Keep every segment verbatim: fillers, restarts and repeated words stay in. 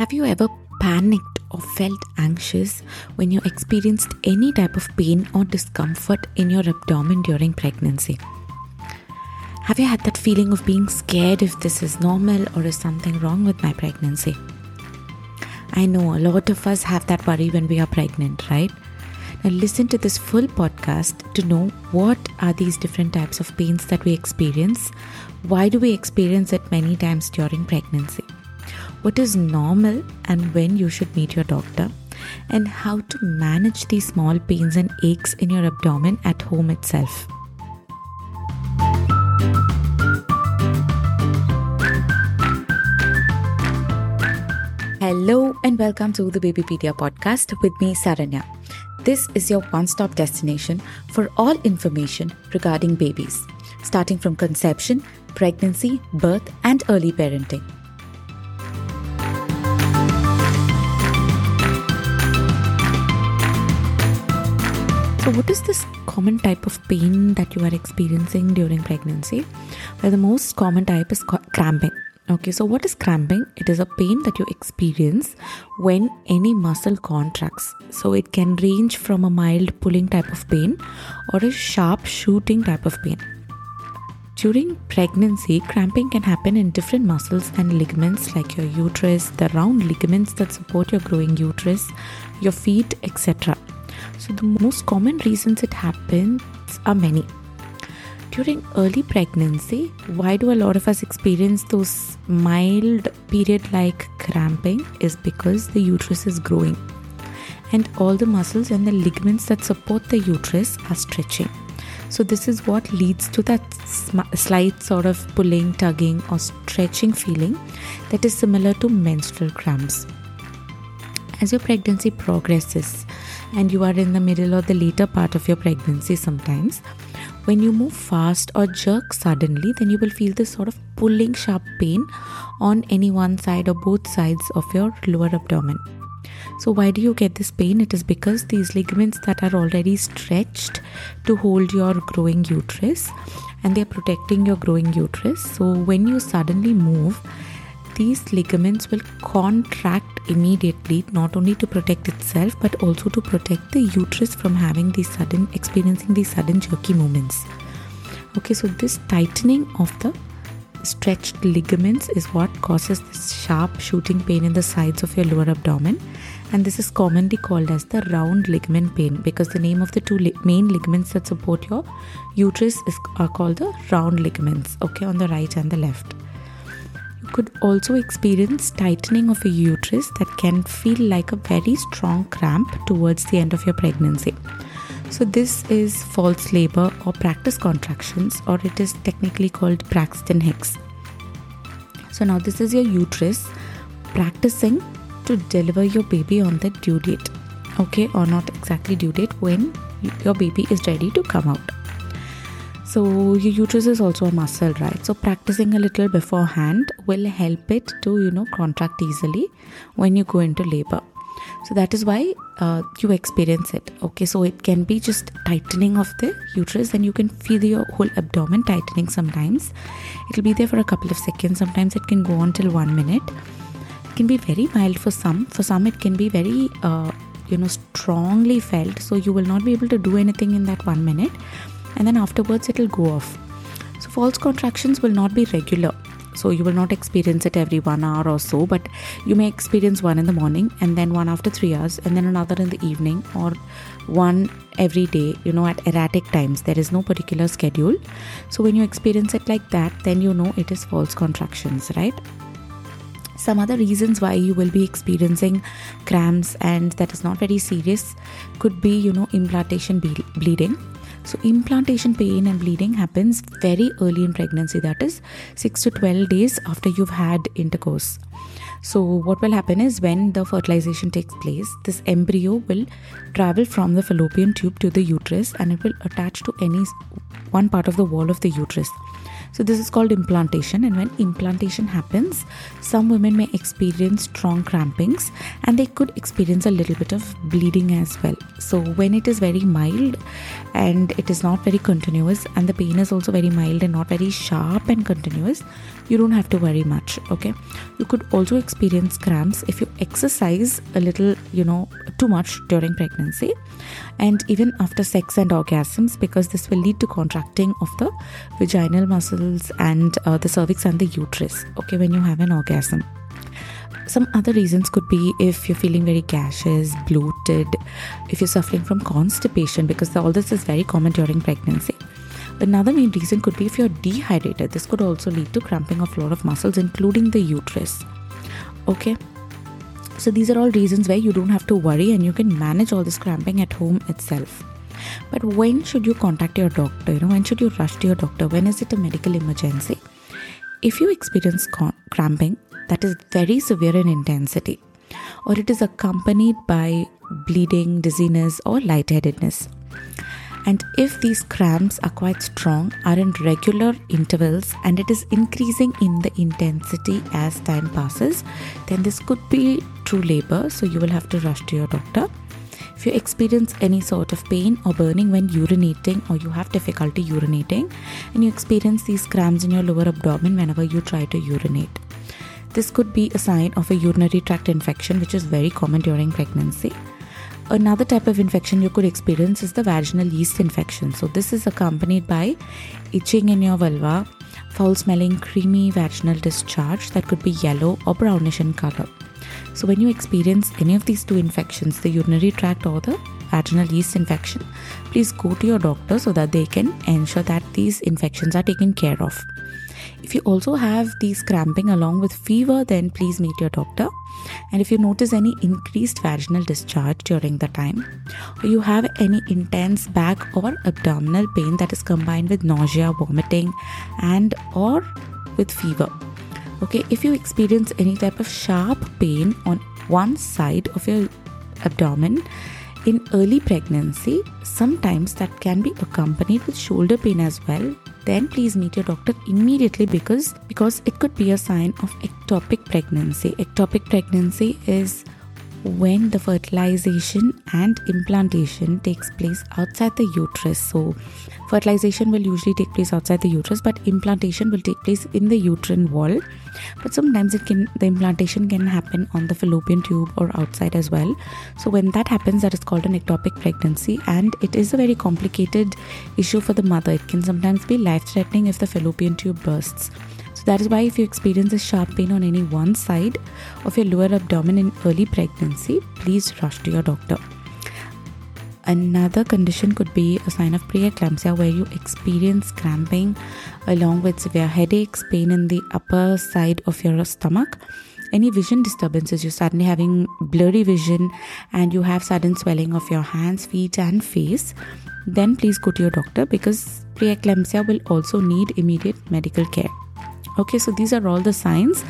Have you ever panicked or felt anxious when you experienced any type of pain or discomfort in your abdomen during pregnancy? Have you had that feeling of being scared if this is normal or is something wrong with my pregnancy? I know a lot of us have that worry when we are pregnant, right? Now listen to this full podcast to know what are these different types of pains that we experience. Why do we experience it many times during pregnancy? What is normal and when you should meet your doctor, and how to manage these small pains and aches in your abdomen at home itself. Hello and welcome to the Babypedia podcast with me, Saranya. This is your one-stop destination for all information regarding babies, starting from conception, pregnancy, birth, and early parenting. So what is this common type of pain that you are experiencing during pregnancy? Well, the most common type is cramping. Okay, so what is cramping? It is a pain that you experience when any muscle contracts. So it can range from a mild pulling type of pain or a sharp shooting type of pain. During pregnancy, cramping can happen in different muscles and ligaments like your uterus, the round ligaments that support your growing uterus, your feet, et cetera. So the most common reasons it happens are many. During early pregnancy, why do a lot of us experience those mild period-like cramping is because the uterus is growing and all the muscles and the ligaments that support the uterus are stretching. So this is what leads to that sm- slight sort of pulling, tugging or stretching feeling that is similar to menstrual cramps. As your pregnancy progresses and you are in the middle or the later part of your pregnancy sometimes, when you move fast or jerk suddenly, then you will feel this sort of pulling sharp pain on any one side or both sides of your lower abdomen. So why do you get this pain? It is because these ligaments that are already stretched to hold your growing uterus and they are protecting your growing uterus. So when you suddenly move, these ligaments will contract immediately, not only to protect itself but also to protect the uterus from having these sudden, experiencing these sudden jerky movements. Okay, so this tightening of the stretched ligaments is what causes this sharp shooting pain in the sides of your lower abdomen, and this is commonly called as the round ligament pain because the name of the two li- main ligaments that support your uterus is, are called the round ligaments, okay, on the right and the left. Could also experience tightening of your uterus that can feel like a very strong cramp towards the end of your pregnancy. So this is false labor or practice contractions, or it is technically called Braxton Hicks. So now this is your uterus practicing to deliver your baby on the due date, okay, or not exactly due date, when your baby is ready to come out. So your uterus is also a muscle, right? So practicing a little beforehand will help it to, you know, contract easily when you go into labor. So that is why uh, you experience it. Okay, so it can be just tightening of the uterus and you can feel your whole abdomen tightening sometimes. It will be there for a couple of seconds. Sometimes it can go on till one minute. It can be very mild for some. For some it can be very, uh, you know, strongly felt. So you will not be able to do anything in that one minute. And then afterwards it will go off. So false contractions will not be regular. So you will not experience it every one hour or so, but you may experience one in the morning and then one after three hours and then another in the evening, or one every day, you know, at erratic times. There is no particular schedule. So when you experience it like that, then you know it is false contractions, right? Some other reasons why you will be experiencing cramps and that is not very serious could be, you know, implantation be- bleeding. So implantation pain and bleeding happens very early in pregnancy, that is six to twelve days after you've had intercourse. So what will happen is, when the fertilization takes place, this embryo will travel from the fallopian tube to the uterus and it will attach to any one part of the wall of the uterus. So this is called implantation, and when implantation happens, some women may experience strong crampings and they could experience a little bit of bleeding as well. So when it is very mild and it is not very continuous, and the pain is also very mild and not very sharp and continuous, you don't have to worry much. Okay, you could also experience cramps if you exercise a little, you know, too much during pregnancy and even after sex and orgasms, because this will lead to contracting of the vaginal muscles and uh, the cervix and the uterus, okay, when you have an orgasm. Some other reasons could be if you're feeling very gaseous, bloated, if you're suffering from constipation, because all this is very common during pregnancy. Another main reason could be if you're dehydrated. This could also lead to cramping of a lot of muscles, including the uterus. Okay, so these are all reasons where you don't have to worry and you can manage all this cramping at home itself. But when should you contact your doctor? You know, when should you rush to your doctor? When is it a medical emergency? If you experience con- cramping that is very severe in intensity, or it is accompanied by bleeding, dizziness, or lightheadedness, and if these cramps are quite strong, are in regular intervals, and it is increasing in the intensity as time passes, then this could be true labor, so you will have to rush to your doctor. If you experience any sort of pain or burning when urinating, or you have difficulty urinating and you experience these cramps in your lower abdomen whenever you try to urinate, this could be a sign of a urinary tract infection, which is very common during pregnancy. Another type of infection you could experience is the vaginal yeast infection. So this is accompanied by itching in your vulva, foul-smelling creamy vaginal discharge that could be yellow or brownish in color. So when you experience any of these two infections, the urinary tract or the vaginal yeast infection, please go to your doctor so that they can ensure that these infections are taken care of. If you also have these cramping along with fever, then please meet your doctor. And if you notice any increased vaginal discharge during the time, or you have any intense back or abdominal pain that is combined with nausea, vomiting, and or with fever. Okay, if you experience any type of sharp pain on one side of your abdomen in early pregnancy, sometimes that can be accompanied with shoulder pain as well, then please meet your doctor immediately, because because it could be a sign of ectopic pregnancy. Ectopic pregnancy is when the fertilization and implantation takes place outside the uterus. So fertilization will usually take place outside the uterus, but implantation will take place in the uterine wall. But sometimes it can the implantation can happen on the fallopian tube or outside as well. So when that happens, that is called an ectopic pregnancy, and it is a very complicated issue for the mother. It can sometimes be life-threatening if the fallopian tube bursts. So that is why if you experience a sharp pain on any one side of your lower abdomen in early pregnancy, please rush to your doctor. Another condition could be a sign of preeclampsia, where you experience cramping along with severe headaches, pain in the upper side of your stomach, any vision disturbances, you're suddenly having blurry vision, and you have sudden swelling of your hands, feet, and face, then please go to your doctor, because preeclampsia will also need immediate medical care. Okay, so these are all the signs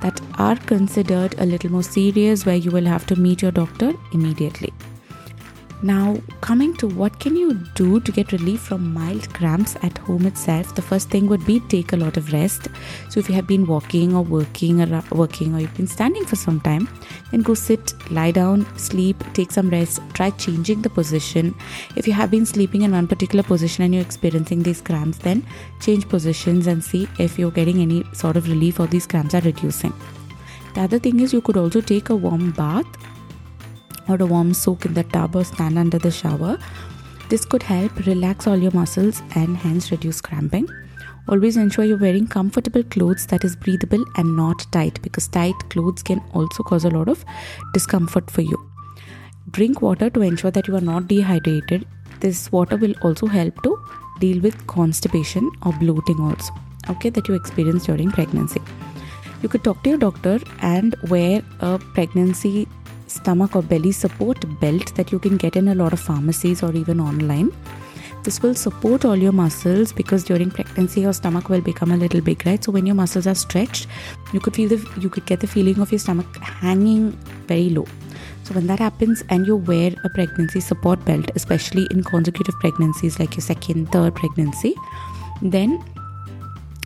that are considered a little more serious, where you will have to meet your doctor immediately. Now, coming to what can you do to get relief from mild cramps at home itself, the first thing would be take a lot of rest. So if you have been walking or working or working or you've been standing for some time, then go sit, lie down, sleep, take some rest, try changing the position. If you have been sleeping in one particular position and you're experiencing these cramps, then change positions and see if you're getting any sort of relief or these cramps are reducing. The other thing is you could also take a warm bath or a warm soak in the tub or stand under the shower. This could help relax all your muscles and hence reduce cramping. Always ensure you're wearing comfortable clothes that is breathable and not tight, because tight clothes can also cause a lot of discomfort for you. Drink water to ensure that you are not dehydrated. This water will also help to deal with constipation or bloating also, okay, that you experience during pregnancy. You could talk to your doctor and wear a pregnancy stomach or belly support belt that you can get in a lot of pharmacies or even online. This will support all your muscles, because during pregnancy your stomach will become a little big, right? So when your muscles are stretched, you could feel the you could get the feeling of your stomach hanging very low. So when that happens and you wear a pregnancy support belt, especially in consecutive pregnancies like your second, third pregnancy, then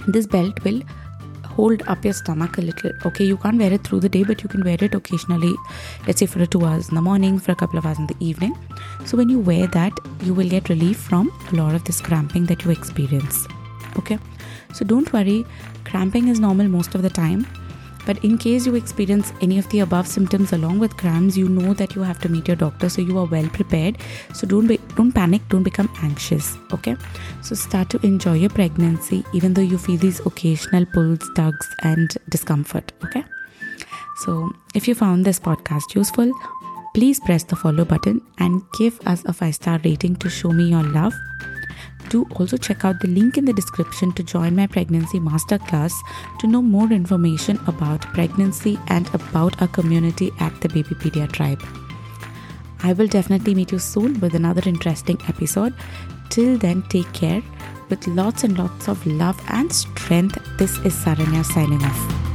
this belt will hold up your stomach a little. Okay, you can't wear it through the day, but you can wear it occasionally, let's say for two hours in the morning, for a couple of hours in the evening. So when you wear that, you will get relief from a lot of this cramping that you experience. Okay, so don't worry, cramping is normal most of the time. But in case you experience any of the above symptoms along with cramps, you know that you have to meet your doctor, so you are well prepared. So don't be, don't panic, don't become anxious, okay? So start to enjoy your pregnancy, even though you feel these occasional pulls, tugs and discomfort, okay? So if you found this podcast useful, please press the follow button and give us a five star rating to show me your love. Do also check out the link in the description to join my pregnancy masterclass to know more information about pregnancy and about our community at the Babypedia Tribe. I will definitely meet you soon with another interesting episode. Till then, take care. With lots and lots of love and strength, this is Saranya signing off.